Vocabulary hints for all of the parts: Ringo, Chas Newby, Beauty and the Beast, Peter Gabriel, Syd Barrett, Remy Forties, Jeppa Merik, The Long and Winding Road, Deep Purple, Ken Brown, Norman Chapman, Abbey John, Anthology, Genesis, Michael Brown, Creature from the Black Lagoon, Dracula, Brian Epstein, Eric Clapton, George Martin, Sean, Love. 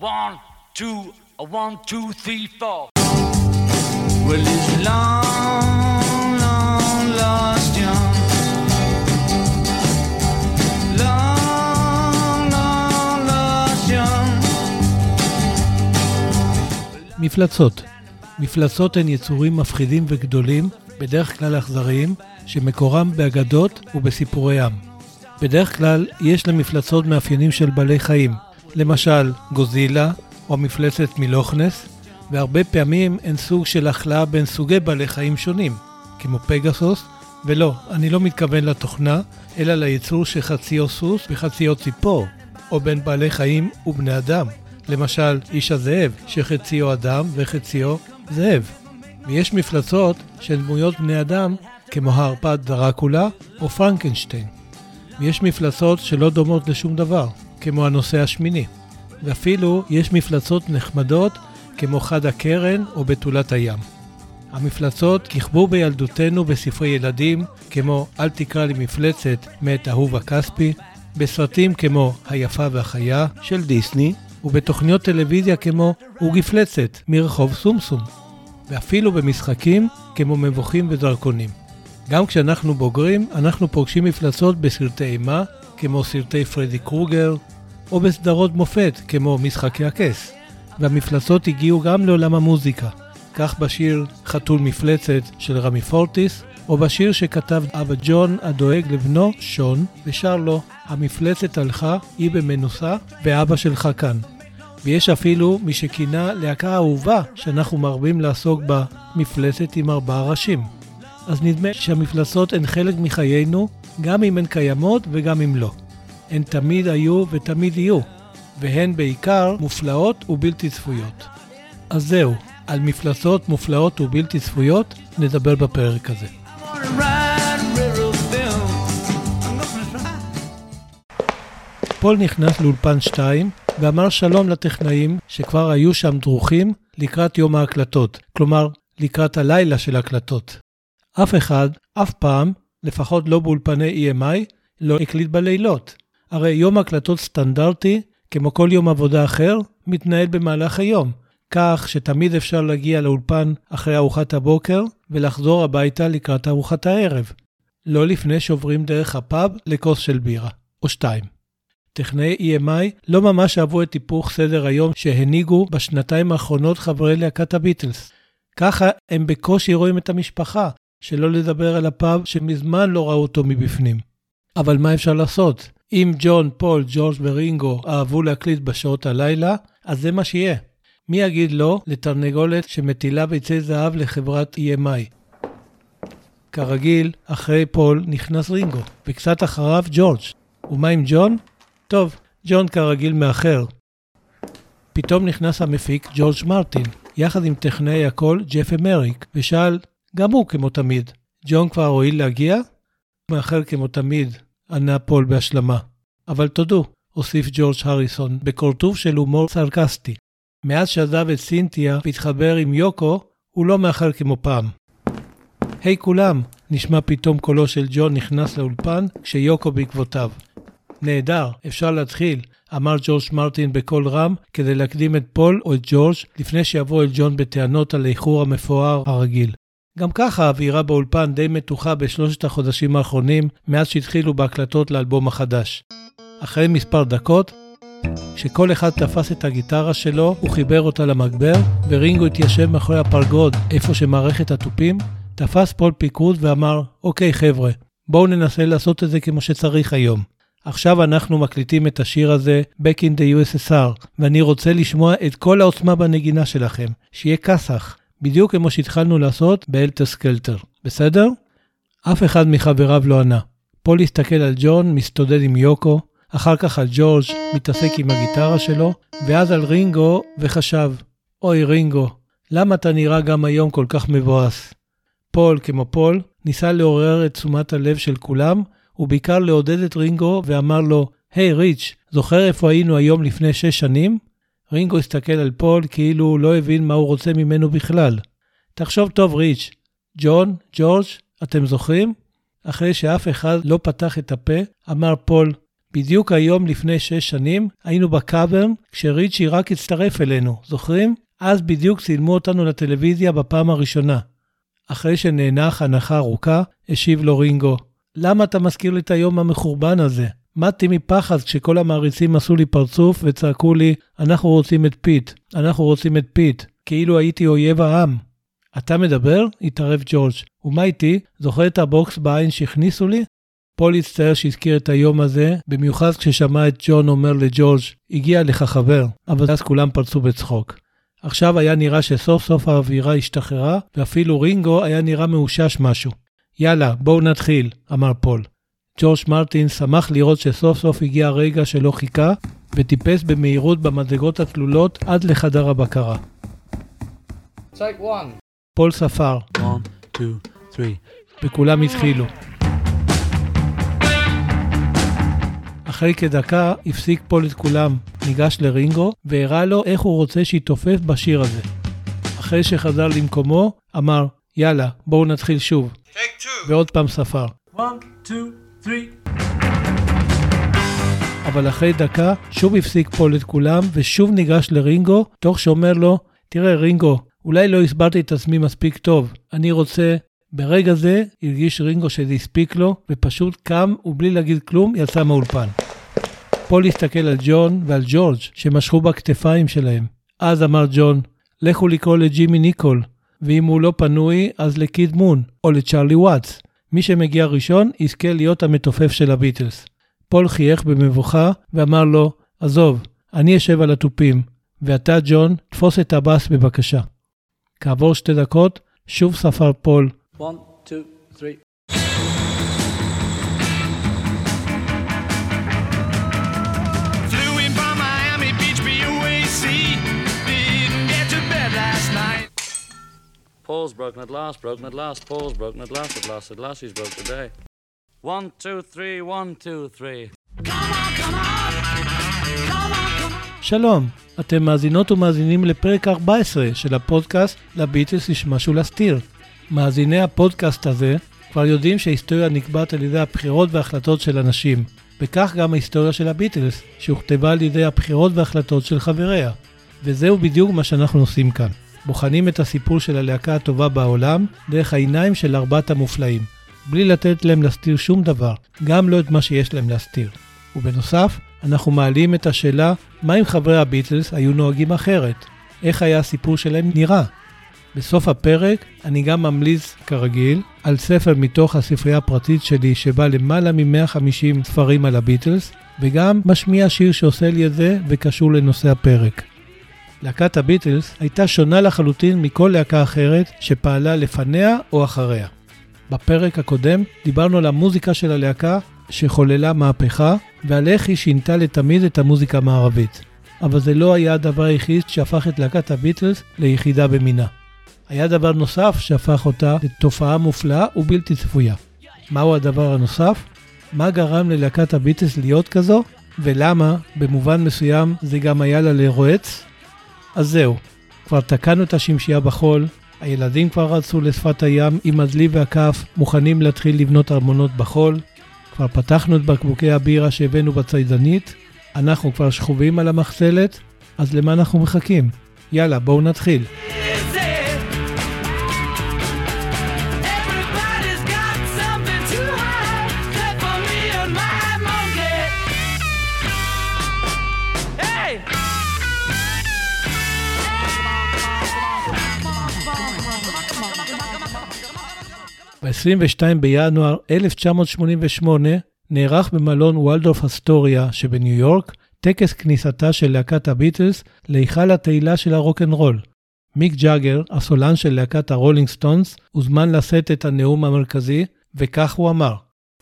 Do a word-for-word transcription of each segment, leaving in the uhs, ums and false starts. One, two, a one, two, three, four. Well, it's long, long lost young. Long, long lost young. מפלצות. מפלצות הן יצורים מפחידים וגדולים, בדרך כלל אכזריים, שמקורם באגדות ובסיפורי עם. בדרך כלל יש למפלצות מאפיינים של בעלי חיים, למשל גוזילה או מפלצת מלוכנס, והרבה פעמים אין סוג של החלאה בין סוגי בעלי חיים שונים, כמו פגסוס, ולא, אני לא מתכוון לתוכנה, אלא ליצור שחציו סוס וחציו ציפור, או בין בעלי חיים ובני אדם, למשל איש הזאב, שחציו אדם וחציו זאב. ויש מפלצות של דמויות בני אדם, כמו הרפד דרקולה או פרנקנשטיין. ויש מפלצות שלא דומות לשום דבר, כמו הנושא השמיני. ואפילו יש מפלצות נחמדות כמו חד הקרן או בתולת הים. המפלצות כיכבו בילדותנו בספרי ילדים כמו אל תקרא לי מפלצת מאת אהובה כספי, בסרטים כמו היפה והחיה של דיסני, ובתוכניות טלוויזיה כמו וגפלצת מרחוב סומסום, ואפילו במשחקים כמו מבוכים ודרקונים. גם כשאנחנו בוגרים, אנחנו פוגשים מפלצות בסרטי אימה, כמו סרטי פרדי קרוגר, או בסדרות מופת, כמו משחקי הכס. והמפלצות הגיעו גם לעולם המוזיקה, כך בשיר חתול מפלצת של רמי פורטיס, או בשיר שכתב אבא ג'ון הדואג לבנו שון, ושר לו, המפלצת הלכה, היא במנוסה, ואבא שלך כאן. ויש אפילו מי שכינה להקה אהובה שאנחנו מרבים לעסוק בה, מפלצת עם ארבעה ראשים. אז נדמה שהמפלצות הן חלק מחיינו, גם אם הן קיימות וגם אם לא. הן תמיד היו ותמיד יהיו, והן בעיקר מופלאות ובלתי צפויות. אז זהו, על מפלצות מופלאות ובלתי צפויות נדבר בפרק הזה. פול נכנס לאולפן שתיים ואמר שלום לטכנאים שכבר היו שם דרוכים לקראת יום ההקלטות, כלומר לקראת הלילה של ההקלטות. אף אחד, אף פעם, לפחות לא באולפני E M I, לא הקליט בלילות. הרי יום הקלטות סטנדרטי, כמו כל יום עבודה אחר, מתנהל במהלך היום, כך שתמיד אפשר להגיע לאולפן אחרי ארוחת הבוקר ולחזור הביתה לקראת ארוחת הערב, לא לפני שעוברים דרך הפאב לכוס של בירה, או שתיים. טכנאי E M I לא ממש אהבו את היפוך סדר היום שהניגו בשנתיים האחרונות חברי להקת הביטלס. ככה הם בקושי רואים את המשפחה, שלא לדבר על הפאב שמזמן לא ראו אותו מבפנים. אבל מה אפשר לעשות? אם ג'ון, פול, ג'ורג' ורינגו אהבו להקליט בשעות הלילה, אז זה מה שיהיה. מי יגיד לא לתרנגולת שמטילה ביצי זהב לחברת E M I? כרגיל, אחרי פול נכנס רינגו, וקצת אחריו ג'ורג'. ומה עם ג'ון? טוב, ג'ון כרגיל מאחר. פתאום נכנס המפיק ג'ורג' מרטין, יחד עם טכנאי הקול ג'פה מריק, ושאל, גם הוא כמו תמיד, ג'ון כבר הועיל להגיע? מאחר כמו תמיד, ענה פול בהשלמה. אבל תודו, הוסיף ג'ורג' הריסון, בקורטוב של הומור סרקסטי. מאז שעזב את סינתיה והתחבר עם יוקו, הוא לא מאחר כמו פעם. היי כולם, נשמע פתאום קולו של ג'ון נכנס לאולפן, כשיוקו בעקבותיו. נהדר, אפשר להתחיל, אמר ג'ורג' מרטין בקול רם, כדי להקדים את פול או את ג'ורג' לפני שיבוא את ג'ון בטענות על האיחור המפואר הרגיל. גם ככה האווירה באולפן די מתוחה בשלושת החודשים האחרונים, מאז שהתחילו בהקלטות לאלבום החדש. אחרי מספר דקות, כשכל אחד תפס את הגיטרה שלו, הוא חיבר אותה למגבר, ורינגו התיישב מאחורי הפרגוד, איפה שמערכת התופים, תפס פול פיקוד ואמר, אוקיי חבר'ה, בואו ננסה לעשות את זה כמו שצריך היום. עכשיו אנחנו מקליטים את השיר הזה, Back in the U S S R, ואני רוצה לשמוע את כל העוצמה בנגינה שלכם, שיהיה כסח. בדיוק כמו שהתחלנו לעשות באלטר סקלטר, בסדר? אף אחד מחבריו לא ענה. פול הסתכל על ג'ון, מסתודד עם יוקו, אחר כך על ג'ורג' מתעסק עם הגיטרה שלו, ואז על רינגו וחשב, אוי רינגו, למה אתה נראה גם היום כל כך מבואס? פול, כמו פול, ניסה לעורר את תשומת הלב של כולם, ובעיקר לעודד את רינגו ואמר לו, היי ריץ', זוכר איפה היינו היום לפני שש שנים? רינגו הסתכל על פול כאילו הוא לא הבין מה הוא רוצה ממנו בכלל. תחשוב טוב ריץ', ג'ון, ג'ורג', אתם זוכרים? אחרי שאף אחד לא פתח את הפה, אמר פול, בדיוק היום לפני שש שנים היינו בקאבר כשריצ'י רק הצטרף אלינו, זוכרים? אז בדיוק צילמו אותנו לטלוויזיה בפעם הראשונה. אחרי שנהנח הנחה ארוכה, השיב לו רינגו, למה אתה מזכיר לי את היום המחורבן הזה? מתתי מפחד כשכל המעריצים עשו לי פרצוף וצעקו לי, אנחנו רוצים את פיט, אנחנו רוצים את פיט, כאילו הייתי אויב העם. אתה מדבר? התערב ג'ורג'. ומה איתי? זוכר את הבוקס בעין שהכניסו לי? פול הצטער שהזכיר את היום הזה, במיוחד כששמע את ג'ון אומר לג'ורג' הגיע לך חבר, אבל אז כולם פרצו בצחוק. עכשיו היה נראה שסוף סוף האווירה השתחררה, ואפילו רינגו היה נראה מאושש משהו. יאללה, בואו נתחיל, אמר פול. ג'ורג' מרטין שמח לראות שסוף סוף הגיע הרגע שלא חיכה, וטיפס במהירות במדרגות התלולות עד לחדר הבקרה. Take one. פול ספר. אחת, שתיים, שלוש. וכולם התחילו. אחרי כדקה הפסיק פול את כולם, ניגש לרינגו והראה לו איך הוא רוצה שיתופף בשיר הזה. אחרי שחזר למקומו, אמר, יאללה, בואו נתחיל שוב. ועוד פעם ספר. אחת, שתיים, שלוש. אבל אחרי דקה, שוב הפסיק פול את כולם ושוב ניגש לרינגו, תוך שאומר לו, תראה רינגו, אולי לא הסברתי את עצמי מספיק טוב, אני רוצה... ברגע זה הרגיש רינגו שזה הספיק לו, ופשוט קם ובלי להגיד כלום יצא מהאולפן. פול הסתכל על ג'ון ועל ג'ורג' שמשכו בכתפיים שלהם. אז אמר ג'ון, לכו לקרוא לג'ימי ניקול, ואם הוא לא פנוי אז לקיד מון או לצ'רלי וואטס. מי שמגיע ראשון יזכה להיות המתופף של הביטלס. פול חייך במבוכה ואמר לו, עזוב, אני אשב על התופים, ואתה ג'ון תפוס את הבאס בבקשה. כעבור שתי דקות שוב ספר פול, אחת, שתיים, שלוש. Paul's broken at last, broken at last, Paul's broken at last, at last, at last, he's broke today. one, two, three, one, two, three. Come on, come on. Come on, come on. שלום, אתם מאזינות ומאזינים לפרק ארבע עשרה של הפודקאסט לביטלס יש משהו להסתיר. מאזיני הפודקאסט הזה כבר יודעים שההיסטוריה נקבעת על ידי הבחירות וההחלטות של אנשים, וכך גם ההיסטוריה של הביטלס, שהוכתבה על ידי הבחירות וההחלטות של חבריה. וזהו בדיוק מה שאנחנו עושים כאן. בוחנים את הסיפור של הלהקה הטובה בעולם דרך העיניים של ארבעת המופלאים, בלי לתת להם להסתיר שום דבר, גם לא את מה שיש להם להסתיר. ובנוסף, אנחנו מעלים את השאלה מה אם חברי הביטלס היו נוהגים אחרת, איך היה הסיפור שלהם נראה. בסוף הפרק אני גם ממליץ כרגיל על ספר מתוך הספרייה הפרטית שלי שבא למעלה מ-מאה וחמישים ספרים על הביטלס, וגם משמיע שיר שעושה לי את זה וקשור לנושא הפרק. להקת הביטלס הייתה שונה לחלוטין מכל להקה אחרת שפעלה לפניה או אחריה. בפרק הקודם דיברנו על המוזיקה של הלהקה שחוללה מהפכה ועל איך היא שינתה לתמיד את המוזיקה המערבית. אבל זה לא היה הדבר היחיד שהפך את להקת הביטלס ליחידה במינה. היה דבר נוסף שהפך אותה לתופעה מופלאה ובלתי צפויה. מהו הדבר הנוסף? מה גרם ללהקת הביטלס להיות כזו? ולמה, במובן מסוים, זה גם היה לה לרועץ? אז זהו, כבר תקענו את השמשייה בחול, הילדים כבר רצו לשפת הים עם הדלי והכף, מוכנים להתחיל לבנות ארמונות בחול, כבר פתחנו את בקבוקי הבירה שהבאנו בציידנית, אנחנו כבר שכובים על המחסלת, אז למה אנחנו מחכים? יאללה, בואו נתחיל. ב-עשרים ושניים בינואר אלף תשע מאות שמונים ושמונה נערך במלון וולדורף אסטוריה שבניו יורק טקס כניסתה של להקת הביטלס להיכל התהילה של הרוק'נ'רול. מיק ג'אגר, הסולן של להקת הרולינג סטונס, הוזמן לשאת את הנאום המרכזי, וכך הוא אמר.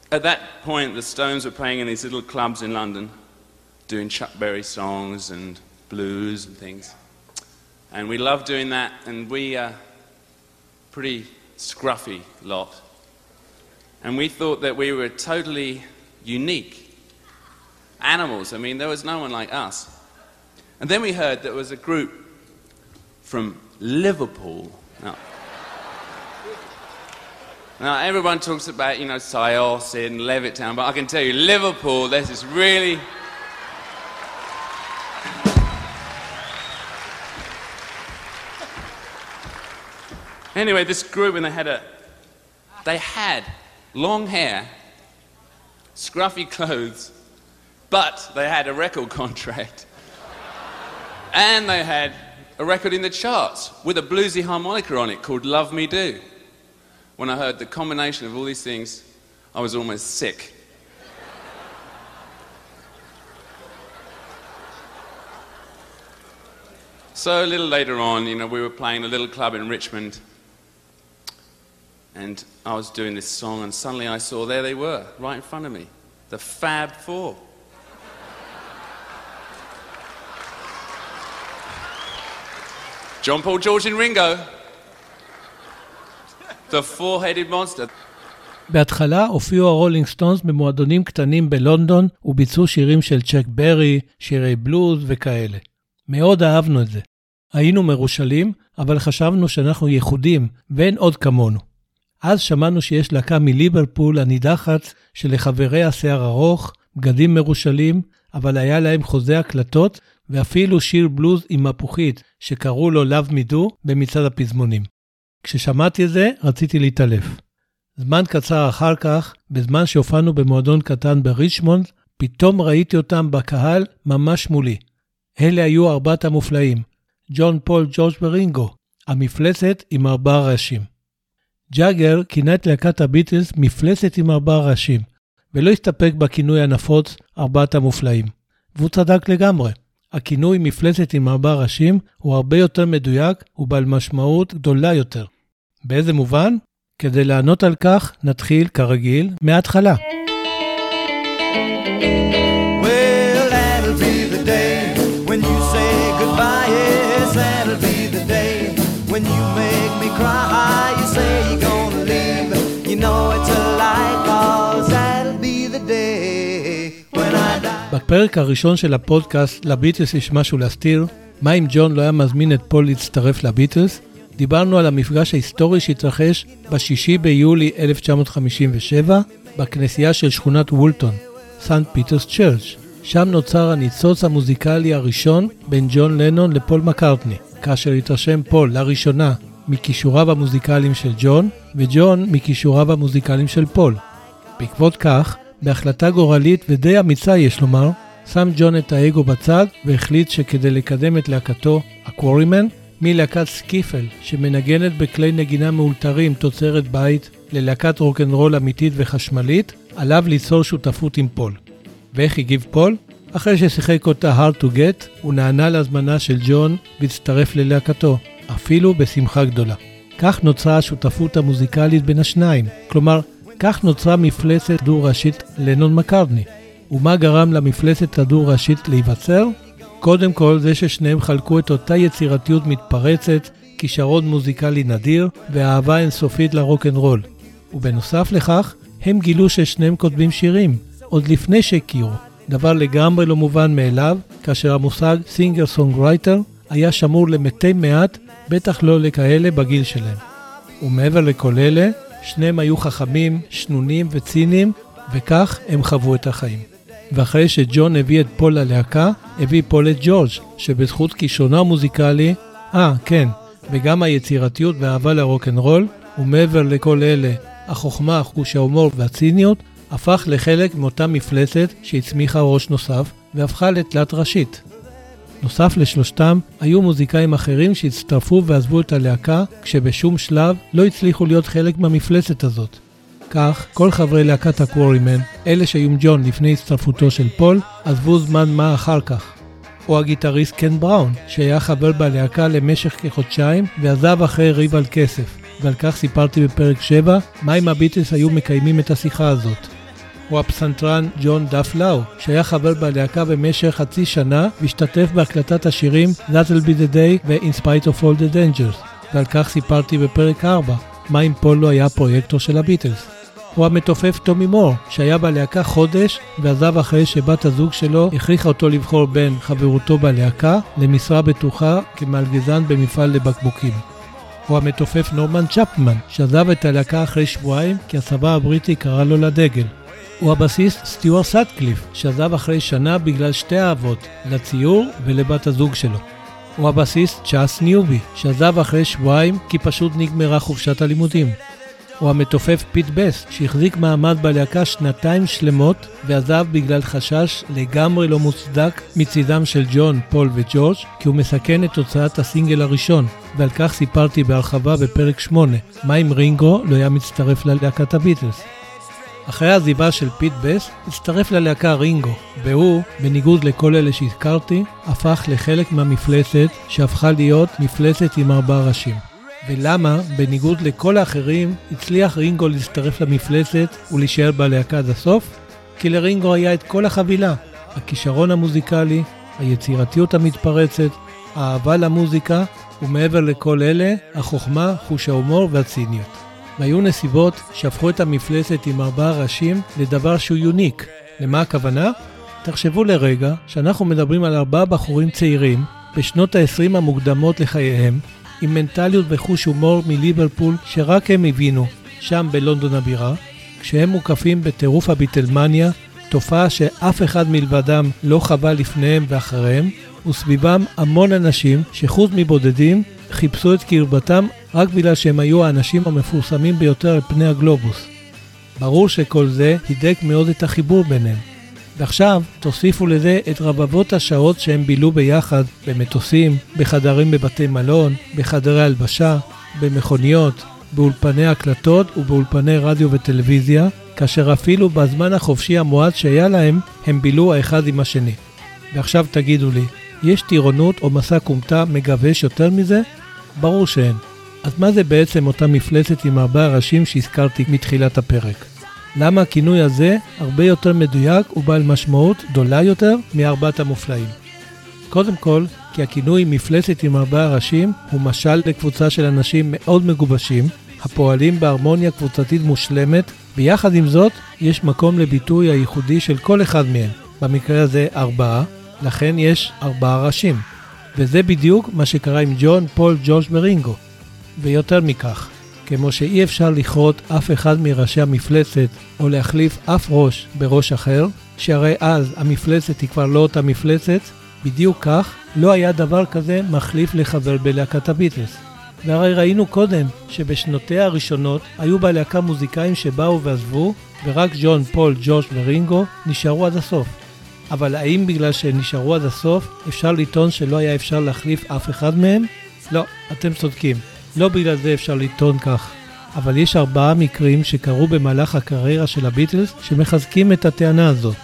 At that point the Stones were playing in these little clubs in London, doing Chuck Berry songs and blues and things. And we loved doing that, and we uh pretty scruffy lot, and we thought that we were totally unique animals. I mean, there was no one like us. And then we heard there was a group from Liverpool. No. Now, everyone talks about, you know, Syos in Levittown, but I can tell you, Liverpool, there's this really... Anyway, this group, and they had a... They had long hair, scruffy clothes, but they had a record contract. And they had a record in the charts with a bluesy harmonica on it called Love Me Do. When I heard the combination of all these things, I was almost sick. So a little later on, you know, we were playing a little club in Richmond, and I was doing this song, and suddenly I saw there they were, right in front of me, the Fab Four. John, Paul, George and Ringo. The four-headed monster. בהתחלה הופיעו הרולינג סטונס במועדונים קטנים בלונדון וביצעו שירים של צ'ק ברי, שירי בלוז וכאלה. מאוד אהבנו את זה. היינו מרושלים, אבל חשבנו שאנחנו ייחודים ואין עוד כמונו. אז שמענו שיש להקה מליברפול הנידחת שלחבריה שיער ארוך, בגדים מרושלים, אבל היה להם חוזה הקלטות ואפילו שיר בלוז עם מפוחית שקראו לו Love Me Do במצעד הפזמונים. כששמעתי את זה, רציתי להתעלף. זמן קצר אחר כך, בזמן שהופענו במועדון קטן בריצ'מונד, פתאום ראיתי אותם בקהל ממש מולי. אלה היו ארבעת המופלאים, ג'ון, פול, ג'ורג' ורינגו, המפלצת עם ארבעה ראשים. ג'אגר כינה את להקת הביטלס מפלצת עם ארבעה ראשים, ולא הסתפק בכינוי הנפוץ ארבעת המופלאים. והוא צדק לגמרי. הכינוי מפלצת עם ארבעה ראשים הוא הרבה יותר מדויק ובעל משמעות גדולה יותר. באיזה מובן? כדי לענות על כך נתחיל כרגיל מההתחלה. Well, that'll be the day when you say goodbye. Yes, that'll be the day when you make me cry. You say you're gonna leave, you know it's a lie, 'cause that'll be the day when I die. בפרק הראשון של הפודקאסט לביטלס יש משהו להסתיר. מה אם ג'ון לא היה מזמין את פול להצטרף לביטלס? דיברנו על המפגש ההיסטורי שהתרחש ב-שישה ביולי אלף תשע מאות חמישים ושבע בכנסייה של שכונת וולטון, סנט פיטרס צ'רץ'. שם נוצר הניצוץ המוזיקלי הראשון בין ג'ון לנון לפול מקארטני, כאשר התרשם פול לראשונה מכישוריו המוזיקליים של ג'ון, וג'ון מכישוריו המוזיקליים של פול. בעקבות כך, בהחלטה גורלית ודי אמיצה יש לומר, שם ג'ון את האגו בצד והחליט שכדי לקדם את להקתו, הקוורימן, מלהקת סקיפל שמנגנת בכלי נגינה מאולתרים תוצרת בית ללהקת רוקנרול אמיתית וחשמלית, עליו ליצור שותפות עם פול. ואיך הגיב פול? אחרי ששיחק אותה hard to get, הוא נענה להזמנה של ג'ון והצטרף ללהקתו, אפילו בשמחה גדולה. כך נוצרה השותפות המוזיקלית בין השניים, כלומר, כך נוצרה מפלצת דו-ראשית לנון מקרדני. ומה גרם למפלצת הדו-ראשית להיווצר? קודם כל זה ששניהם חלקו את אותה יצירתיות מתפרצת, כישרון מוזיקלי נדיר ואהבה אינסופית לרוקנרול. ובנוסף לכך, הם גילו ששניהם כותבים שירים, עוד לפני שהכירו, דבר לגמרי לא מובן מאליו, כאשר המושג סינגר-סונגרייטר היה שמור למתי מעט, בטח לא לכאלה בגיל שלהם. ומעבר לכל אלה, שניהם היו חכמים, שנונים וציניים, וכך הם חוו את החיים. ואחרי שג'ון הביא את פול ללהקה, הביא פול את ג'ורג' שבזכות כישרונו המוזיקלי, אה, כן, וגם היצירתיות והאהבה לרוקנרול, ומעבר לכל אלה, החוכמה, חוש ההומור והציניות, הפך לחלק מאותה מפלצת שהצמיחה ראש נוסף, והפכה לתלת ראשית. נוסף לשלושתם, היו מוזיקאים אחרים שהצטרפו ועזבו את הלהקה, כשבשום שלב לא הצליחו להיות חלק מהמפלצת הזאת. כך, כל חברי להקת הקוורימן, אלה שהיו עם ג'ון לפני הצטרפותו של פול, עזבו זמן מה אחר כך. או הגיטריסט קן בראון, שהיה חבר בלהקה למשך כחודשיים, ועזב אחרי ריב על כסף, ועל כך סיפרתי בפרק שבע, מה אם הביטלס היו מקיימים את השיחה הזאת. או הפסנתרן ג'ון דאפלאו, שהיה חבר בלהקה במשך חצי שנה, והשתתף בהקלטת השירים That'll Be The Day ו-In Spite of All The Dangers, ועל כך סיפרתי בפרק ארבע, מה אם פול לא היה פרויקטור של הביטלס. הוא המתופף טומי מור, שהיה בלהקה חודש ועזב אחרי שבת הזוג שלו הכריחה אותו לבחור בין חברותו בלהקה למשרה בטוחה כמלגזן במפעל לבקבוקים. הוא המתופף נורמן צ'פמן, שעזב את הלהקה אחרי שבועיים כי הצבא הבריטי קרא לו לדגל. הוא הבסיסט סטיוארט סאטקליף, שעזב אחרי שנה בגלל שתי אהבות, לציור ולבת הזוג שלו. הוא הבסיסט צ'אס ניובי, שעזב אחרי שבועיים כי פשוט נגמרה חופשת הלימודים. הוא המתופף פיט בסט, שהחזיק מעמד בלהקה שנתיים שלמות ועזב בגלל חשש לגמרי לא מוצדק מצידם של ג'ון, פול וג'ורג' כי הוא מסכן את הוצאת הסינגל הראשון, ועל כך סיפרתי בהרחבה בפרק שמונה, מה אם רינגו לא היה מצטרף ללהקת הביטלס. אחרי העזיבה של פיט בסט, הצטרף ללהקה רינגו, והוא, בניגוד לכל אלה שהזכרתי, הפך לחלק מהמפלצת שהפכה להיות מפלצת עם ארבע ראשים. ולמה, בניגוד לכל האחרים, הצליח רינגו להצטרף למפלצת ולהישאר בלהקה עד הסוף? כי לרינגו היה את כל החבילה, הכישרון המוזיקלי, היצירתיות המתפרצת, האהבה למוזיקה, ומעבר לכל אלה, החוכמה, חוש ההומור והציניות. והיו נסיבות שהפכו את המפלצת עם ארבעה ראשים לדבר שהוא יוניק. למה הכוונה? תחשבו לרגע שאנחנו מדברים על ארבעה בחורים צעירים בשנות ה-עשרים המוקדמות לחייהם, עם מנטליות וחוש הומור מליברפול שרק הם הבינו, שם בלונדון הבירה, כשהם מוקפים בטירוף הביטלמניה, תופעה שאף אחד מלבדם לא חווה לפניהם ואחריהם, וסביבם המון אנשים שחוץ מבודדים חיפשו את קרבתם רק בגלל שהם היו האנשים המפורסמים ביותר על פני הגלובוס. ברור שכל זה הידק מאוד את החיבור ביניהם. ועכשיו תוסיפו לזה את רבבות השעות שהם בילו ביחד במטוסים, בחדרים בבתי מלון, בחדרי הלבשה, במכוניות, באולפני הקלטות ובאולפני רדיו וטלוויזיה, כאשר אפילו בזמן החופשי המועט שהיה להם הם בילו האחד עם השני. ועכשיו תגידו לי, יש טירונות או מסע קומטה מגבש יותר מזה? ברור שאין. אז מה זה בעצם אותה מפלצת עם ארבעה ראשים שהזכרתי מתחילת הפרק? למה הכינוי הזה הרבה יותר מדויק ובעל משמעות גדולה יותר מארבעת המופלאים? קודם כל, כי הכינוי מפלצת עם ארבעה ראשים הוא משל לקבוצה של אנשים מאוד מגובשים, הפועלים בהרמוניה קבוצתית מושלמת, ויחד עם זאת יש מקום לביטוי הייחודי של כל אחד מהם, במקרה הזה ארבעה, לכן יש ארבעה ראשים. וזה בדיוק מה שקרה עם ג'ון, פול, ג'ורג' ורינגו. ויותר מכך, כמו שאי אפשר לכרות אף אחד מראשי המפלצת או להחליף אף ראש בראש אחר, שהרי אז המפלצת היא כבר לא אותה מפלצת, בדיוק כך לא היה דבר כזה מחליף לחבר בלהקת הביטלס. והרי ראינו קודם שבשנותיה הראשונות היו בלהקה מוזיקאים שבאו ועזבו, ורק ג'ון, פול, ג'ורג' ורינגו נשארו עד הסוף. אבל האם בגלל שנשארו עד הסוף אפשר לטעון שלא היה אפשר להחליף אף אחד מהם? לא, אתם צודקים. לא בגלל זה אפשר לטעון כך, אבל יש ארבעה מקרים שקרו במהלך הקריירה של הביטלס שמחזקים את הטענה הזאת.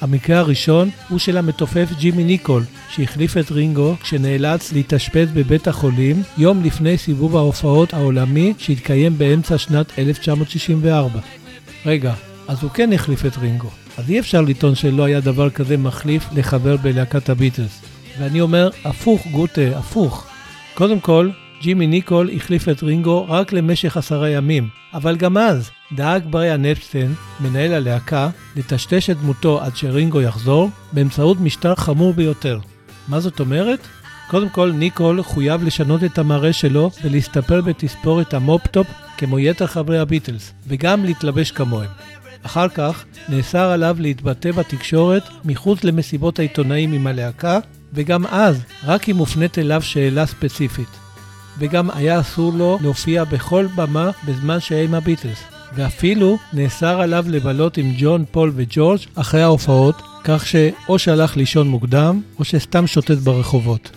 המקרה הראשון הוא של המתופף ג'ימי ניקול, שהחליף את רינגו כשנאלץ להתאשפז בבית החולים יום לפני סיבוב ההופעות העולמי שהתקיים באמצע שנת אלף תשע מאות שישים וארבע. רגע, אז הוא כן החליף את רינגו, אז אי אפשר לטעון שלא היה דבר כזה מחליף לחבר בלהקת הביטלס. ואני אומר, הפוך גוטה, הפוך. קודם כל, ג'ימי ניקול החליף את רינגו רק למשך עשרה ימים, אבל גם אז דאג בריאן אפשטיין, מנהל הלהקה, לטשטש את דמותו עד שרינגו יחזור באמצעות משטר חמור ביותר. מה זאת אומרת? קודם כל, ניקול חויב לשנות את המראה שלו ולהסתפר בתספורת המופ-טופ כמו יתר חברי הביטלס, וגם להתלבש כמוהם. אחר כך נאסר עליו להתבטא בתקשורת מחוץ למסיבות העיתונאים עם הלהקה, וגם אז רק אם מופנית אליו שאלה ספציפית. וגם היה אסור לו להופיע בכל במה בזמן שהיה עם הביטלס, ואפילו נאסר עליו לבלות עם ג'ון, פול וג'ורג' אחרי ההופעות, כך שאו שהלך לישון מוקדם או שסתם שוטט ברחובות.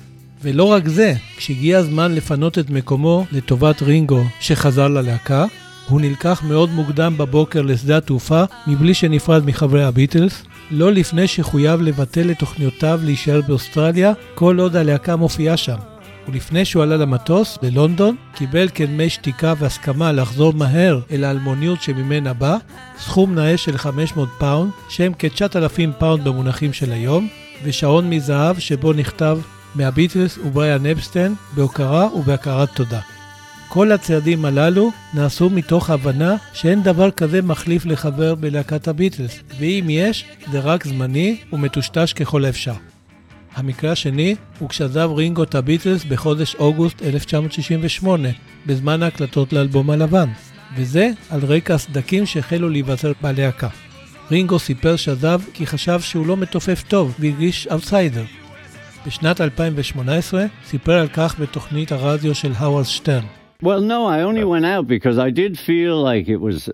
ולא רק זה, כשהגיע הזמן לפנות את מקומו לטובת רינגו שחזר ללהקה, הוא נלקח מאוד מוקדם בבוקר לשדה התעופה מבלי שנפרד מחברי הביטלס, לא לפני שחויב לבטל את תוכניותיו להישאר באוסטרליה כל עוד הלהקה מופיעה שם. ולפני שהוא עלה למטוס ללונדון, קיבל כדמי שתיקה והסכמה לחזור מהר אל האלמוניות שממנה בא, סכום נאה של חמש מאות פאונד, שהם כ-תשעת אלפים פאונד במונחים של היום, ושעון מזהב שבו נכתב מהביטלס ובריאן אפשטיין בהוקרה ובהכרת תודה. כל הצעדים הללו נעשו מתוך הבנה שאין דבר כזה מחליף לחבר בלהקת הביטלס, ואם יש, זה רק זמני ומטושטש ככל האפשר. המקרה השני הוא כשעזב רינגו את הביטלס בחודש אוגוסט אלף תשע מאות שישים ושמונה, בזמן ההקלטות לאלבום הלבן, וזה על רקע הסדקים שהחלו להיווצר בלהקה. רינגו סיפר שעזב כי חשב שהוא לא מתופף טוב והרגיש אאוטסיידר. בשנת אלפיים שמונה עשרה סיפר על כך בתוכנית הרדיו של האווארד שטרן. Well, no, I only went out because I did feel like it was,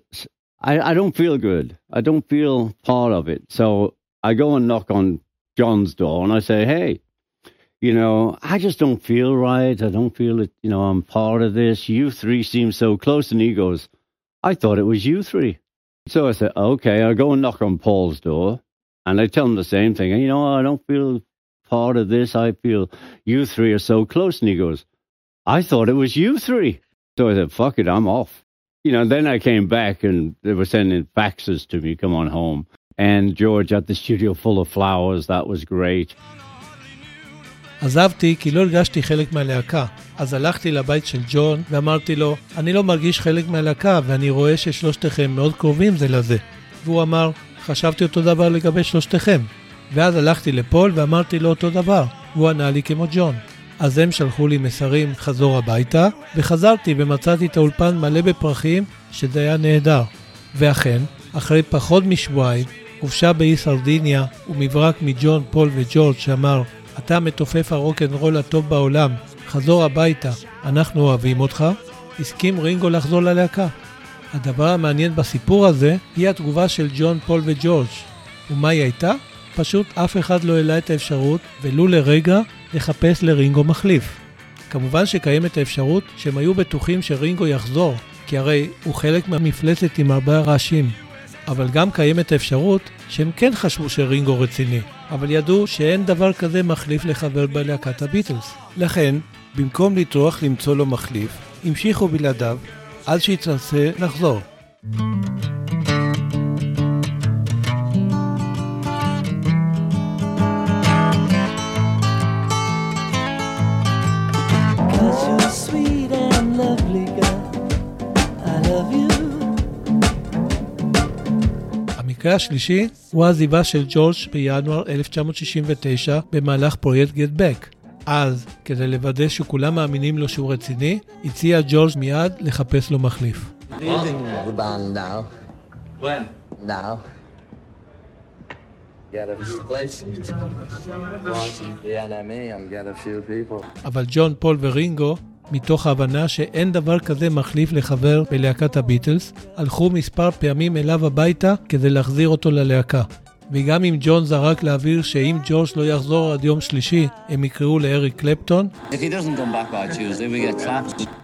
I, I don't feel good. I don't feel part of it. So I go and knock on John's door and I say, hey, you know, I just don't feel right. I don't feel it, you know, I'm part of this. You three seem so close. And he goes, I thought it was you three. So I said, okay, I'll go and knock on Paul's door. And I tell him the same thing. You know, I don't feel part of this. I feel you three are so close. And he goes, I thought it was you three. So I said, fuck it, I'm off. You know, then I came back and they were sending faxes to me, come on home. And George had the studio full of flowers. That was great. עזבתי כי לא הרגשתי חלק מהלהקה, אז הלכתי לבית של ג'ון ואמרתי לו, אני לא מרגיש חלק מהלהקה ואני רואה ששלושתכם מאוד קרובים זה לזה. והוא אמר, חשבתי אותו דבר לגבי שלושתכם. ואז הלכתי לפול ואמרתי לו אותו דבר, והוא ענה לי כמו ג'ון. אז הם שלחו לי מסרים חזור הביתה, וחזרתי ומצאתי את האולפן מלא בפרחים שזה היה נהדר. ואכן, אחרי פחות משבועיים, חופשה באי סרדיניה ומברק מג'ון, פול וג'ורג' שאמר, אתה מתופף הרוקנרול הטוב בעולם, חזור הביתה, אנחנו אוהבים אותך, הסכים רינגו לחזור ללהקה. הדבר המעניין בסיפור הזה היא התגובה של ג'ון, פול וג'ורג'. ומה היא הייתה? פשוט אף אחד לא העלה את האפשרות ולו לרגע לחפש לרינגו מחליף. כמובן שקיימת האפשרות שהם היו בטוחים שרינגו יחזור, כי הרי הוא חלק מהמפלצת עם הרבה רעשים. אבל גם קיימת האפשרות שהם כן חשבו שרינגו רציני, אבל ידעו שאין דבר כזה מחליף לחבר בלהקת הביטלס. לכן, במקום לטרוח למצוא לו מחליף, המשיכו בלעדיו, עד שיצנסה לחזור. המקרה השלישי הוא העזיבה של ג'ורג' בינואר אלף תשע מאות שישים ותשע במהלך פרויקט גט בק. אז, כדי לוודא שכולם מאמינים לו שהוא רציני, הציע ג'ורג' מיד לחפש לו מחליף. אבל ג'ון, פול ורינגו, מתוך ההבנה שאין דבר כזה מחליף לחבר בלהקת הביטלס, הלכו מספר פעמים אליו הביתה כדי להחזיר אותו ללהקה. וגם אם ג'ון זרק לאוויר שאם ג'ורג' לא יחזור עד יום שלישי, הם יקראו לאריק קלפטון.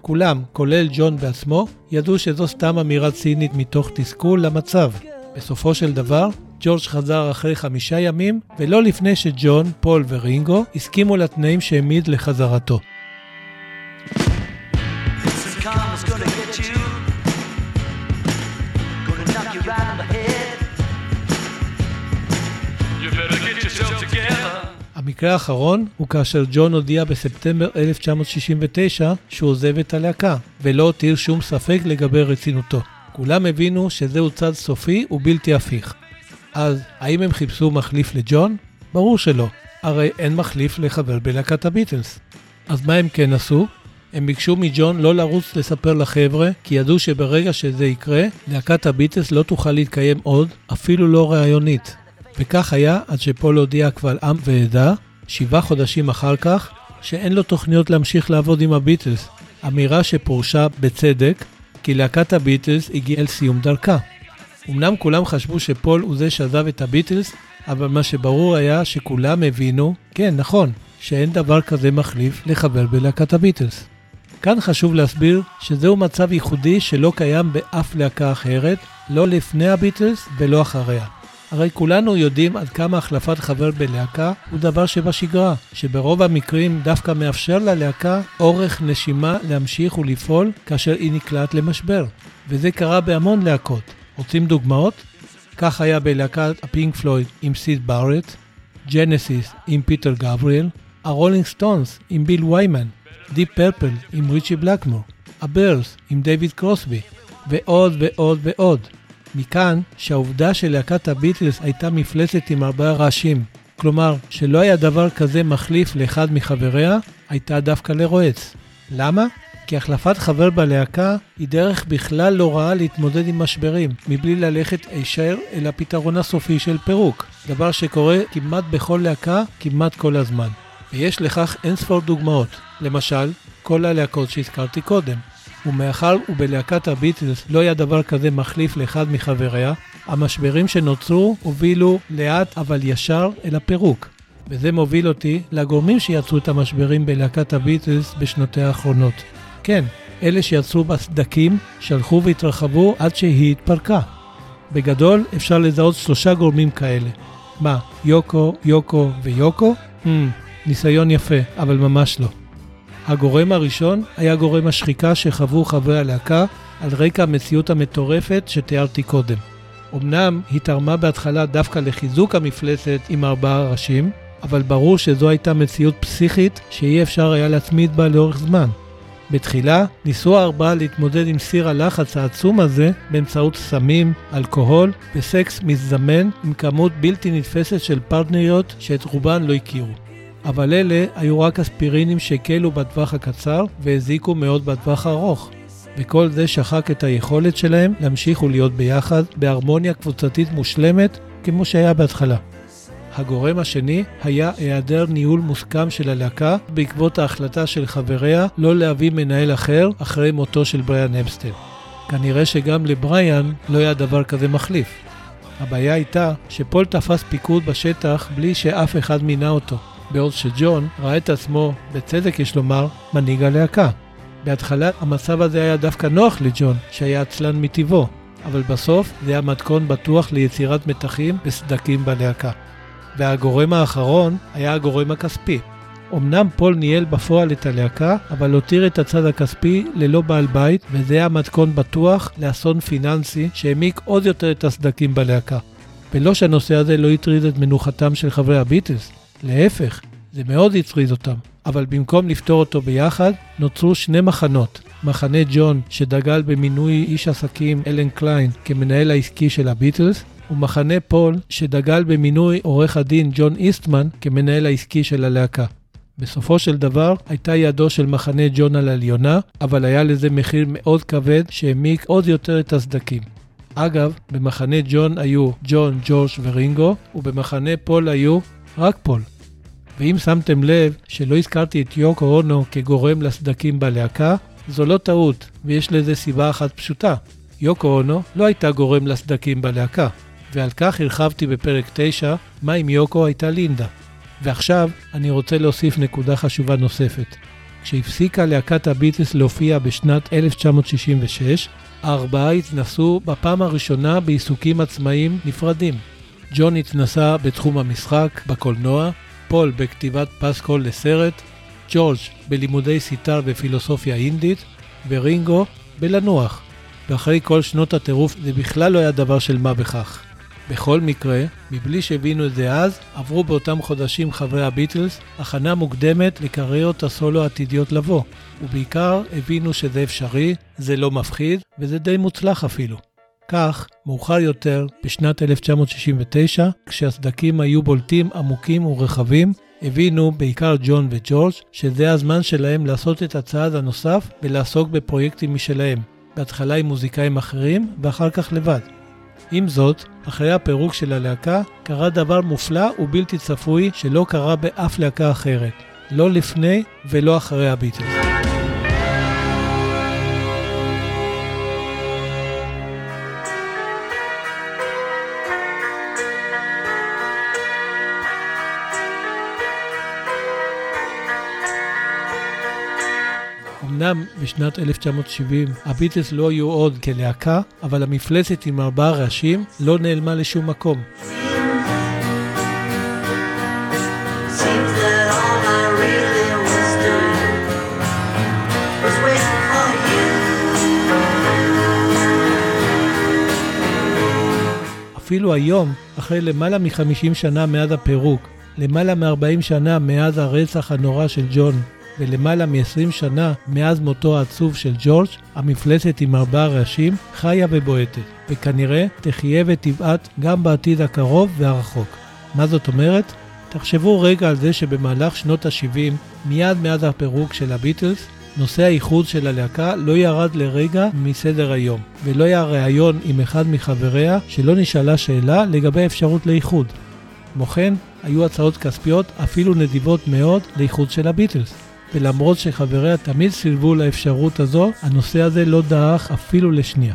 כולם, כולל ג'ון בעצמו, ידעו שזו סתם אמירה צינית מתוך תסכול למצב. בסופו של דבר, ג'ורג' חזר אחרי חמישה ימים, ולא לפני שג'ון, פול ורינגו הסכימו לתנאים שהעמיד לחזרתו. המקרה האחרון הוא כאשר ג'ון הודיע בספטמבר אלף תשע מאות שישים ותשע שהוא עוזב את הלהקה, ולא הותיר שום ספק לגבי רצינותו. כולם הבינו שזהו צד סופי ובלתי הפיך. אז האם הם חיפשו מחליף לג'ון? ברור שלא, הרי אין מחליף לחבר בלהקת הביטלס. אז מה הם כן עשו? הם ביקשו מג'ון לא לרוץ לספר לחבר'ה, כי ידעו שברגע שזה יקרה, להקת הביטלס לא תוכל להתקיים עוד, אפילו לא רעיונית. וכך היה עד שפול הודיע קבל עם ועדה, שבעה חודשים אחר כך, שאין לו תוכניות להמשיך לעבוד עם הביטלס, אמירה שפורשה בצדק, כי להקת הביטלס הגיעה אל סיום דרכה. אמנם כולם חשבו שפול הוא זה שעזב את הביטלס, אבל מה שברור היה שכולם הבינו, כן, נכון, שאין דבר כזה מחליף לחבר בלהקת הביטלס. כאן חשוב להסביר שזהו מצב ייחודי שלא קיים באף להקה אחרת, לא לפני הביטלס ולא אחריה. הרי כולנו יודעים עד כמה החלפת חבר בלהקה הוא דבר שבשגרה, שברוב המקרים דווקא מאפשר ללהקה אורך נשימה להמשיך ולפעול כאשר היא נקלעת למשבר. וזה קרה בהמון להקות. רוצים דוגמאות? כך היה בלהקת הפינק פלויד עם סיד בארט, ג'נסיס עם פיטר גבריאל, הרולינג סטונס עם ביל ויימן, דיפ פרפל עם ריצ'י בלקמור, הבירס עם דיוויד קרוסבי, ועוד ועוד ועוד. מכאן שהעובדה שלהקת הביטלס הייתה מפלצת עם ארבעה רעשים, כלומר, שלא היה דבר כזה מחליף לאחד מחבריה, הייתה דווקא לרועץ. למה? כי החלפת חבר בלהקה היא דרך בכלל לא רעה להתמודד עם משברים, מבלי ללכת אישר אל הפתרון הסופי של פירוק, דבר שקורה כמעט בכל להקה, כמעט כל הזמן. ויש לכך אין ספור דוגמאות, למשל, כל הלהקות שהזכרתי קודם. ומאחר ובלהקת הביטלס לא היה דבר כזה מחליף לאחד מחבריה, המשברים שנוצרו הובילו לאט אבל ישר אל הפירוק. וזה מוביל אותי לגורמים שיצרו את המשברים בלהקת הביטלס בשנותי האחרונות. כן, אלה שיצרו בסדקים שלחו והתרחבו עד שהיא התפרקה. בגדול אפשר לזהות שלושה גורמים כאלה. מה, יוקו, יוקו ויוקו? Hmm, ניסיון יפה, אבל ממש לא. הגורם הראשון היה גורם השחיקה שחוו חברי הלהקה על רקע המציאות המטורפת שתיארתי קודם. אמנם היא תרמה בהתחלה דווקא לחיזוק המפלצת עם ארבעה ראשים, אבל ברור שזו הייתה מציאות פסיכית שאי אפשר היה להתמיד בה לאורך זמן. בתחילה ניסו הארבעה להתמודד עם סיר הלחץ העצום הזה באמצעות סמים, אלכוהול וסקס מזדמן עם כמות בלתי נתפסת של פרטנריות שאת רובן לא הכירו. אבל אלה היו רק אספירינים שקלו בטווח הקצר והזיקו מאוד בטווח הארוך. וכל זה שחק את היכולת שלהם להמשיך ולהיות ביחד בהרמוניה קבוצתית מושלמת כמו שהיה בהתחלה. הגורם השני היה היעדר ניהול מוסכם של הלהקה בעקבות ההחלטה של חבריה לא להביא מנהל אחר אחרי מותו של בריאן אפסטיין. כנראה שגם לבריאן לא היה דבר כזה מחליף. הבעיה הייתה שפול תפס פיקוד בשטח בלי שאף אחד מינה אותו, בעוד שג'ון ראה את עצמו, בצדק יש לומר, מנהיג הלהקה. בהתחלה המצב הזה היה דווקא נוח לג'ון, שהיה עצלן מטבעו, אבל בסוף זה היה מתכון בטוח ליצירת מתחים וסדקים בלהקה. והגורם האחרון היה הגורם הכספי. אמנם פול ניהל בפועל את הלהקה, אבל הותיר את הצד הכספי ללא בעל בית, וזה היה מתכון בטוח לאסון פיננסי שהעמיק עוד יותר את הסדקים בלהקה. ולא שהנושא הזה לא יטריד את מנוחתם של חברי הביטלס, להפך, זה מאוד יצריד אותם, אבל במקום לפתור אותו ביחד, נוצרו שני מחנות. מחנה ג'ון שדגל במינוי איש עסקים אלן קליין כמנהל העסקי של הביטלס, ומחנה פול שדגל במינוי עורך הדין ג'ון איסטמן כמנהל העסקי של הלהקה. בסופו של דבר הייתה ידו של מחנה ג'ון על העליונה, אבל היה לזה מחיר מאוד כבד שהעמיק עוד יותר את הסדקים. אגב, במחנה ג'ון היו ג'ון, ג'ורג' ורינגו, ובמחנה פול היו רק פול. ואם שמתם לב שלא הזכרתי את יוקו אונו כגורם לסדקים בלהקה, זו לא טעות, ויש לזה סיבה אחת פשוטה. יוקו אונו לא הייתה גורם לסדקים בלהקה, ועל כך הרחבתי בפרק תשע, מה אם יוקו הייתה לינדה. ועכשיו אני רוצה להוסיף נקודה חשובה נוספת. כשהפסיקה להקת הביטלס להופיע בשנת אלף תשע מאות שישים ושש, הארבעה התנסו בפעם הראשונה בעיסוקים עצמאיים נפרדים. ג'ון התנסה בתחום המשחק, בקולנוע, פול בכתיבת פסקול לסרט, ג'ורג' בלימודי סיטר ופילוסופיה אינדית, ורינגו בלנוח. ואחרי כל שנות הטירוף זה בכלל לא היה דבר של מה בכך. בכל מקרה, מבלי שהבינו את זה אז, עברו באותם חודשים חברי הביטלס הכנה מוקדמת לקריירות הסולו העתידיות לבוא, ובעיקר הבינו שזה אפשרי, זה לא מפחיד, וזה די מוצלח אפילו. כך, מאוחר יותר, בשנת אלף תשע מאות שישים ותשע, כשהסדקים היו בולטים עמוקים ורחבים, הבינו, בעיקר ג'ון וג'ורג', שזה הזמן שלהם לעשות את הצעד הנוסף ולעסוק בפרויקטים משלהם, בהתחלה עם מוזיקאים אחרים ואחר כך לבד. עם זאת, אחרי הפירוק של הלהקה, קרה דבר מופלא ובלתי צפוי שלא קרה באף להקה אחרת, לא לפני ולא אחרי הביטלס. אמנם בשנת אלף תשע מאות שבעים הביטלס לא היו עוד כלהקה, אבל המפלצת עם ארבעה ראשים לא נעלמה לשום מקום. אפילו היום, אחרי למעלה מ-חמישים שנה מאז הפירוק, למעלה מ-ארבעים שנה מאז הרצח הנורא של ג'ון, ולמעלה מ-עשרים שנה מאז מותו העצוב של ג'ורג', המפלצת עם ארבעה ראשים חיה ובועטת, וכנראה תחיה ותבעט גם בעתיד הקרוב והרחוק. מה זאת אומרת? תחשבו רגע על זה שבמהלך שנות ה-שבעים, מיד מאז הפירוק של הביטלס, נושא האיחוד של הלהקה לא ירד לרגע מסדר היום, ולא היה ראיון עם אחד מחבריה שלא נשאלה שאלה לגבי אפשרות לאיחוד. כמו כן, היו הצעות כספיות אפילו נדיבות מאוד לאיחוד של הביטלס, ולמרות שחבריה תמיד סרבו לאפשרות הזו, הנושא הזה לא דאח אפילו לשנייה.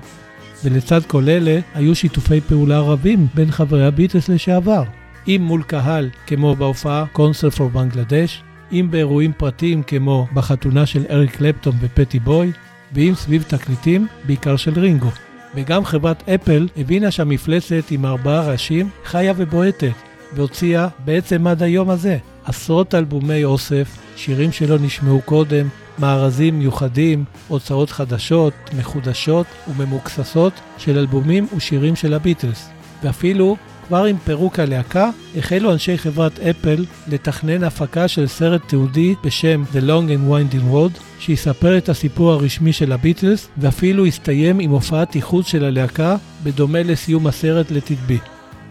ולצד כל אלה, היו שיתופי פעולה רבים בין חברי הביטלס לשעבר. אם מול קהל, כמו בהופעה קונצרט פור בנגלדש, אם באירועים פרטיים כמו בחתונה של אריק קלפטון ופטי בוי, ואם סביב תקליטים, בעיקר של רינגו. וגם חברת אפל הבינה שהמפלצת עם ארבעה ראשים חיה ובועטת, והוציאה בעצם עד היום הזה עשרות אלבומי אוסף, שירים שלא נשמעו קודם, מארזים מיוחדים, הוצאות חדשות, מחודשות וממוקססות של אלבומים ושירים של הביטלס. ואפילו כבר עם פירוק הלהקה, החלו אנשי חברת אפל לתכנן הפקה של סרט תיעודי בשם The Long and Winding Road, שיספר את הסיפור הרשמי של הביטלס, ואפילו הסתיים עם הופעת איחוד של הלהקה, בדומה לסיום הסרט לתדבי.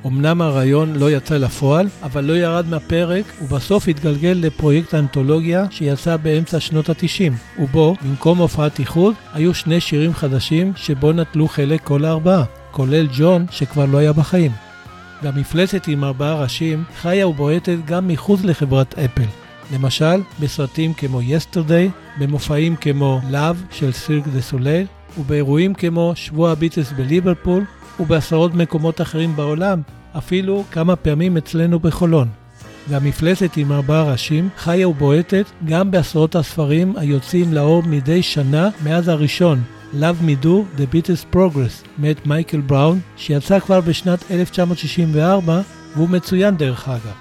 אמנם הרעיון לא יצא לפועל, אבל לא ירד מהפרק, ובסוף התגלגל לפרויקט האנתולוגיה שיצא באמצע שנות ה-התשעים, ובו, במקום הופעת איחוד, היו שני שירים חדשים שבו נטלו חלק כל הארבעה, כולל ג'ון שכבר לא היה בחיים. והמפלצת עם ארבעה ראשים חיה ובועטת גם מחוץ לחברת אפל. למשל, בסרטים כמו Yesterday, במופעים כמו Love של סירק דה סוליל, ובאירועים כמו שבוע הביטלס בליברפול, ובעשרות מקומות אחרים בעולם, אפילו כמה פעמים אצלנו בחולון. והמפלצת עם ארבעה ראשים חיה ובועטת גם בעשרות הספרים היוצאים לאור מדי שנה מאז הראשון, Love Me Do, The Beatles Progress, מאת מייקל בראון, שיצא כבר בשנת אלף תשע מאות שישים וארבע, והוא מצוין דרך אגב.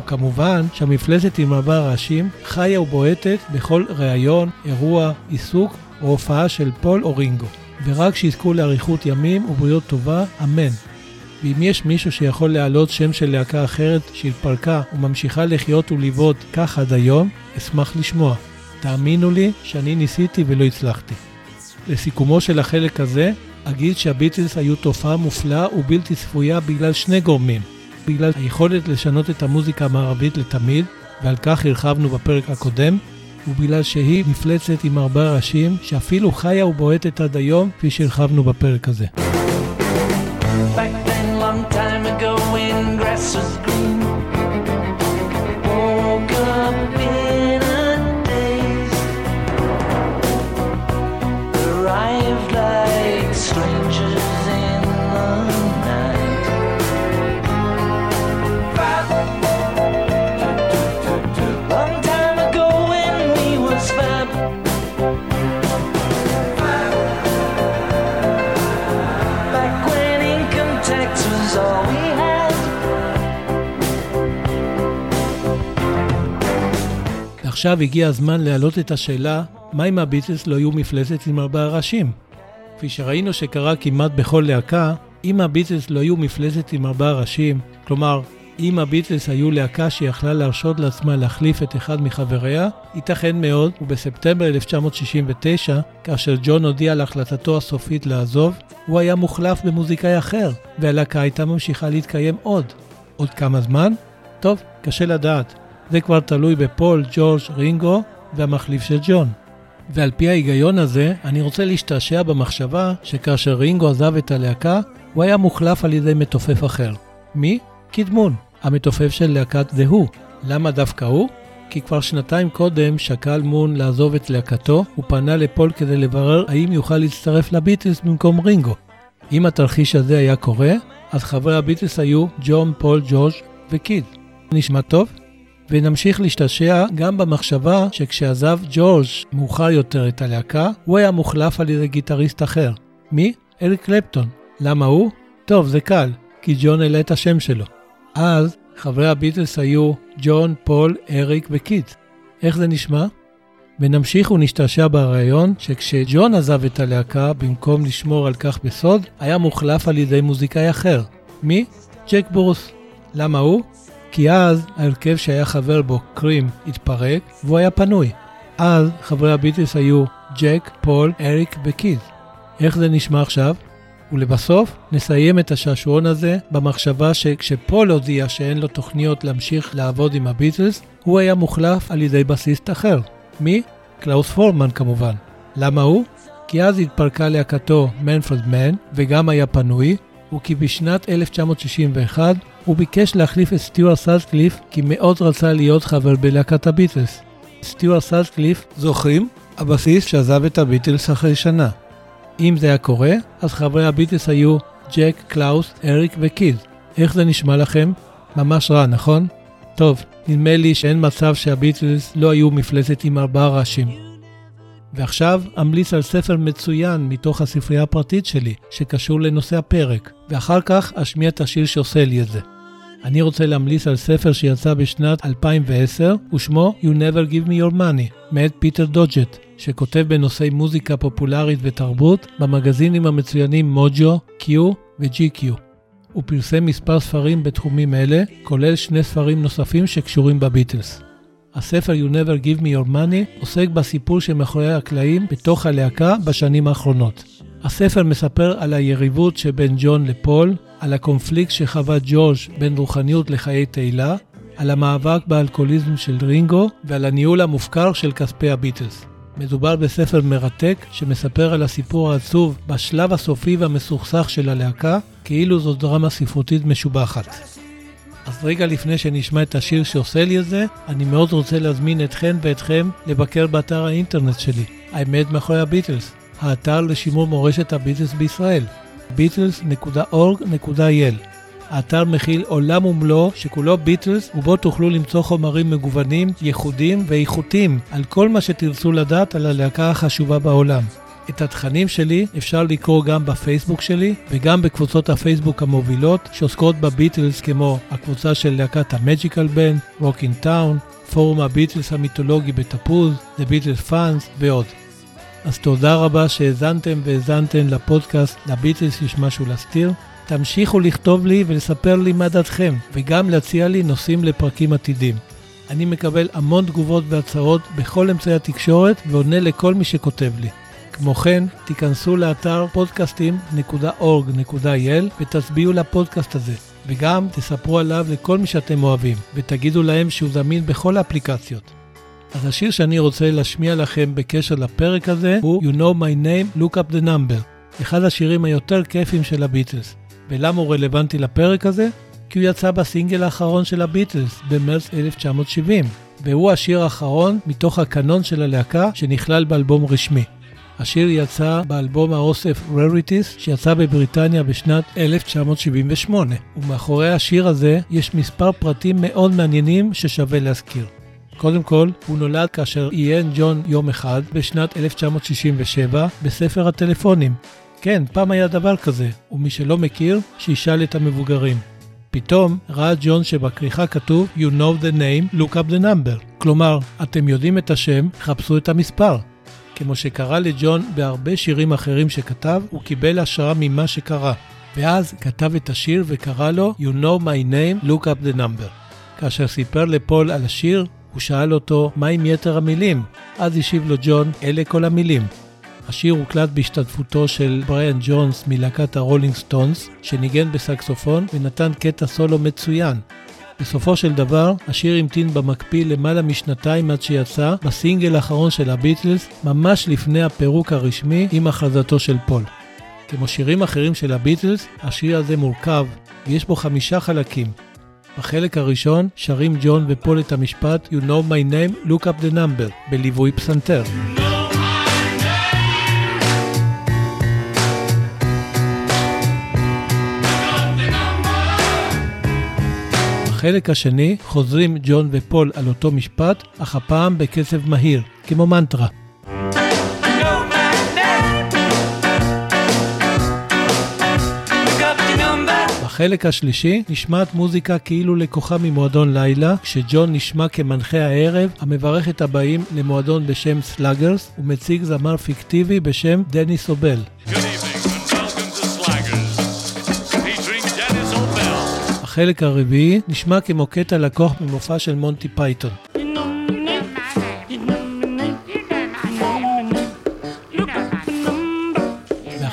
וכמובן שהמפלצת עם ארבעה ראשים חיה ובועטת בכל ראיון, אירוע, עיסוק או הופעה של פול או רינגו. ורק שיזכו לאריכות ימים ובריאות טובה, אמן. ואם יש מישהו שיכול להעלות שם של להקה אחרת שהתפרקה וממשיכה לחיות ולבעוט כך עד היום, אשמח לשמוע. תאמינו לי שאני ניסיתי ולא הצלחתי. לסיכומו של החלק הזה, אגיד שהביטלס היו תופעה מופלאה ובלתי צפויה בגלל שני גורמים. בגלל היכולת לשנות את המוזיקה המערבית לתמיד, ועל כך הרחבנו בפרק הקודם, ובגלל שהיא מפלצת עם ארבעה ראשים שאפילו חיה ובועטת עד היום, כפי שהרחבנו בפרק הזה. Back then long time ago when grass was green, woke up in a daze, arrived like strangers in the night. Long time ago when we was fab, back when income tax was all we had. עכשיו הגיע הזמן להעלות את השאלה, מה אם הביטלס לא היו מפלצת עם ארבעה ראשים? כפי שראינו שקרה כמעט בכל להקה, אם הביטלס לא היו מפלצת עם ארבעה ראשים, כלומר, אם הביטלס היו להקה שיכלה להרשות לעצמה להחליף את אחד מחבריה, ייתכן מאוד, ובספטמבר אלף תשע מאות שישים ותשע, כאשר ג'ון הודיע להחלטתו הסופית לעזוב, הוא היה מוחלף במוזיקאי אחר, והלהקה הייתה ממשיכה להתקיים עוד. עוד כמה זמן? טוב, קשה לדעת. זה כבר תלוי בפול, ג'ורג', רינגו והמחליף של ג'ון. ועל פי ההיגיון הזה, אני רוצה להשתעשע במחשבה שכאשר רינגו עזב את הלהקה, הוא היה מוחלף על ידי מתופף אחר. מי? קדמון, המתופף של להקת The Who. למה דווקא הוא? כי כבר שנתיים קודם שקל מון לעזוב את להקתו, הוא פנה לפול כדי לברר האם יוכל להצטרף לביטלס במקום רינגו. אם התרחיש הזה היה קורה, אז חברי הביטלס היו ג'ון, פול, ג'ורג' וקיד. נשמע טוב? ונמשיך להשתשע גם במחשבה שכשעזב ג'ורג' מאוחר יותר את הלהקה, הוא היה מוחלף על ידי גיטריסט אחר. מי? אריק קלפטון. למה הוא? טוב, זה קל, כי ג'ון העלה את השם שלו. אז חברי הביטלס היו ג'ון, פול, אריק וקיט. איך זה נשמע? ונמשיך ונשתעשע ברעיון שכשג'ון עזב את הלהקה, במקום לשמור על כך בסוד, היה מוחלף על ידי מוזיקאי אחר. מי? ג'ק ברוס. למה הוא? כי אז ההרכב שהיה חבר בו, קרים, התפרק והוא היה פנוי. אז חברי הביטלס היו ג'ק, פול, אריק וקיט. איך זה נשמע עכשיו? ולבסוף נסיים את השעשועון הזה במחשבה שכשפול הודיע שאין לו תוכניות להמשיך לעבוד עם הביטלס, הוא היה מוחלף על ידי בסיסט אחר. מי? קלאוס פורמן כמובן. למה הוא? כי אז התפרקה להקתו מנפרד מן וגם היה פנוי, וכי בשנת אלף תשע מאות שישים ואחת הוא ביקש להחליף את סטיוארט סאטקליף כי מאוד רצה להיות חבר בלהקת הביטלס. סטיוארט סאטקליף, זוכרים? הבסיס שעזב את הביטלס אחרי שנה. אם זה היה קורה, אז חברי הביטלס היו ג'ק, קלאוס, אריק וקיד. איך זה נשמע לכם? ממש רע, נכון? טוב, נדמה לי שאין מצב שהביטלס לא היו מפלצת עם ארבעה ראשים. ועכשיו אמליץ על ספר מצוין מתוך הספרייה הפרטית שלי, שקשור לנושא הפרק, ואחר כך אשמיע את השיר שעושה לי את זה. אני רוצה להמליץ על ספר שיצא בשנת אלפיים ועשר, ושמו You Never Give Me Your Money, מאת פיטר דודג'ט, שכותב בנושאי מוזיקה פופולרית ותרבות במגזינים המצוינים מוג'ו, Q ו-ג'י קיו. הוא פרסם מספר ספרים בתחומים אלה, כולל שני ספרים נוספים שקשורים בביטלס. הספר You Never Give Me Your Money עוסק בסיפור שמאחורי הקלעים בתוך הלהקה בשנים האחרונות. הספר מספר על היריבות שבין ג'ון לפול, על הקונפליקט שחווה ג'ורג' בין רוחניות לחיי תהילה, על המאבק באלכוהוליזם של רינגו ועל הניהול המופקר של כספי הביטלס. מדובר בספר מרתק שמספר על הסיפור העצוב בשלב הסופי והמסוכסך של הלהקה, כאילו זו דרמה ספרותית משובחת. אז רגע לפני שנשמע את השיר שעושה לי את זה, אני מאוד רוצה להזמין אתכן ואתכם לבקר באתר האינטרנט שלי, האמת מאחורי הביטלס, האתר לשימור מורשת הביטלס בישראל, ביטלס נקודה אורג נקודה איי אל. האתר מכיל עולם ומלואו שכולו ביטלס, ובו תוכלו למצוא חומרים מגוונים, ייחודיים ואיכותיים על כל מה שתרצו לדעת על הלהקה החשובה בעולם. את התכנים שלי אפשר לקרוא גם בפייסבוק שלי וגם בקבוצות הפייסבוק המובילות שעוסקות בביטלס, כמו הקבוצה של להקת המג'יקל בן, רוקין טאון, פורום הביטלס המיתולוגי בתפוז, The Beatles Fans ועוד. אז תודה רבה שהזנתם והזנתם לפודקאסט לביטלס יש משהו להסתיר. תמשיכו לכתוב לי ולספר לי מה דעתכם, וגם להציע לי נושאים לפרקים עתידים. אני מקבל המון תגובות והצעות בכל אמצעי התקשורת ועונה לכל מי שכותב לי. כמו כן, תיכנסו לאתר פודקאסטים נקודה אורג נקודה איי אל ותצביעו לפודקאסט הזה, וגם תספרו עליו לכל מי שאתם אוהבים, ותגידו להם שהוא זמין בכל האפליקציות. אז השיר שאני רוצה להשמיע לכם בקשר לפרק הזה הוא You Know My Name, Look Up The Number, אחד השירים היותר כיפים של הביטלס. ולמה הוא רלוונטי לפרק הזה? כי הוא יצא בסינגל האחרון של הביטלס במרץ אלף תשע מאות שבעים, והוא השיר האחרון מתוך הקנון של הלהקה שנכלל באלבום רשמי. השיר יצא באלבום האוסף Rarities שיצא בבריטניה בשנת אלף תשע מאות שבעים ושמונה, ומאחורי השיר הזה יש מספר פרטים מאוד מעניינים ששווה להזכיר. קודם כל, הוא נולד כאשר איין ג'ון יום אחד בשנת אלף תשע מאות שישים ושבע בספר הטלפונים. כן, פעם היה דבר כזה, ומי שלא מכיר, שישאל את המבוגרים. פתאום ראה ג'ון שבקריחה כתוב You know the name, look up the number. כלומר, אתם יודעים את השם, חפשו את המספר. כמו שקרה לג'ון בהרבה שירים אחרים שכתב, הוא קיבל השראה ממה שקרה. ואז כתב את השיר וקרא לו You know my name, look up the number. כאשר סיפר לפול על השיר, הוא שאל אותו מה עם יתר המילים. אז השיב לו ג'ון, אלה כל המילים. השיר הוקלט בהשתתפותו של בריאן ג'ונס מלהקת הרולינג סטונס, שניגן בסקסופון ונתן קטע סולו מצוין. בסופו של דבר, השיר המתין במקביל למעלה משנתיים עד שיצא בסינגל האחרון של הביטלס, ממש לפני הפירוק הרשמי עם הכרזתו של פול. כמו שירים אחרים של הביטלס, השיר הזה מורכב, ויש בו חמישה חלקים. בחלק הראשון שרים ג'ון ופול את המשפט You know my name, look up the number, בליווי פסנתר. בחלק השני חוזרים ג'ון ופול על אותו משפט, אך הפעם בקצב מהיר, כמו מנטרה. בחלק השלישי נשמעת מוזיקה כאילו לקוחה ממועדון לילה, כשג'ון נשמע כמנחה הערב המברך את הבאים למועדון בשם סלאגרס ומציג זמר פיקטיבי בשם דניס אובל. החלק הרביעי נשמע כמו קטע לקוח ממופע של מונטי פייתון.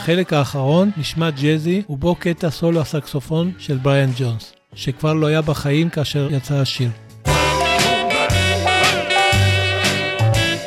החלק האחרון נשמע ג'אזי, ובו קטע סולו הסקסופון של בריאן ג'ונס, שכבר לא היה בחיים כאשר יצא השיר.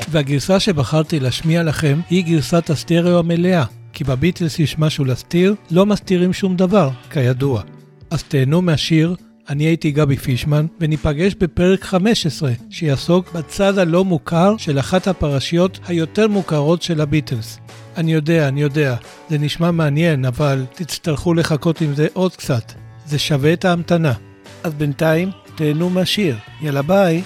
והגרסה שבחרתי להשמיע לכם היא גרסת הסטריאו המלאה, כי בביטלס יש משהו להסתיר, לא מסתירים שום דבר, כידוע. אז תהנו מהשיר, אני הייתי גבי פישמן, וניפגש בפרק חמש עשרה, שיעסוק בצד הלא מוכר של אחת הפרשיות היותר מוכרות של הביטלס. אני יודע, אני יודע, זה נשמע מעניין, אבל תצטרכו לחכות עם זה עוד קצת. זה שווה את ההמתנה. אז בינתיים, תהנו מהשיר. יאללה ביי!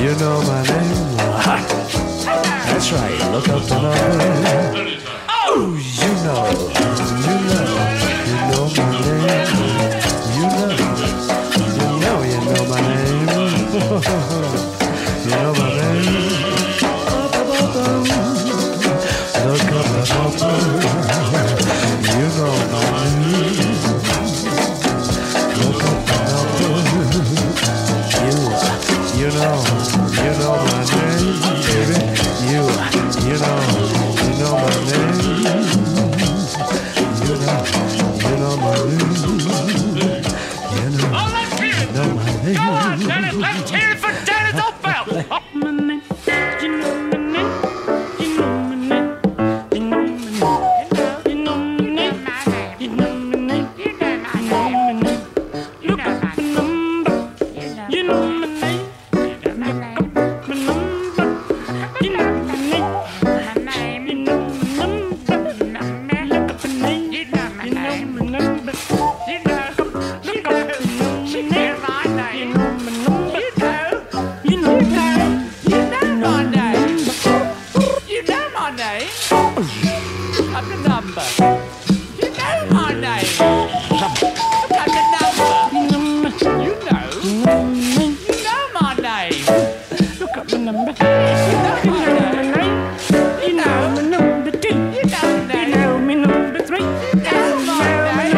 You know me number two, you know me number three, you know my name.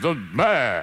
The man.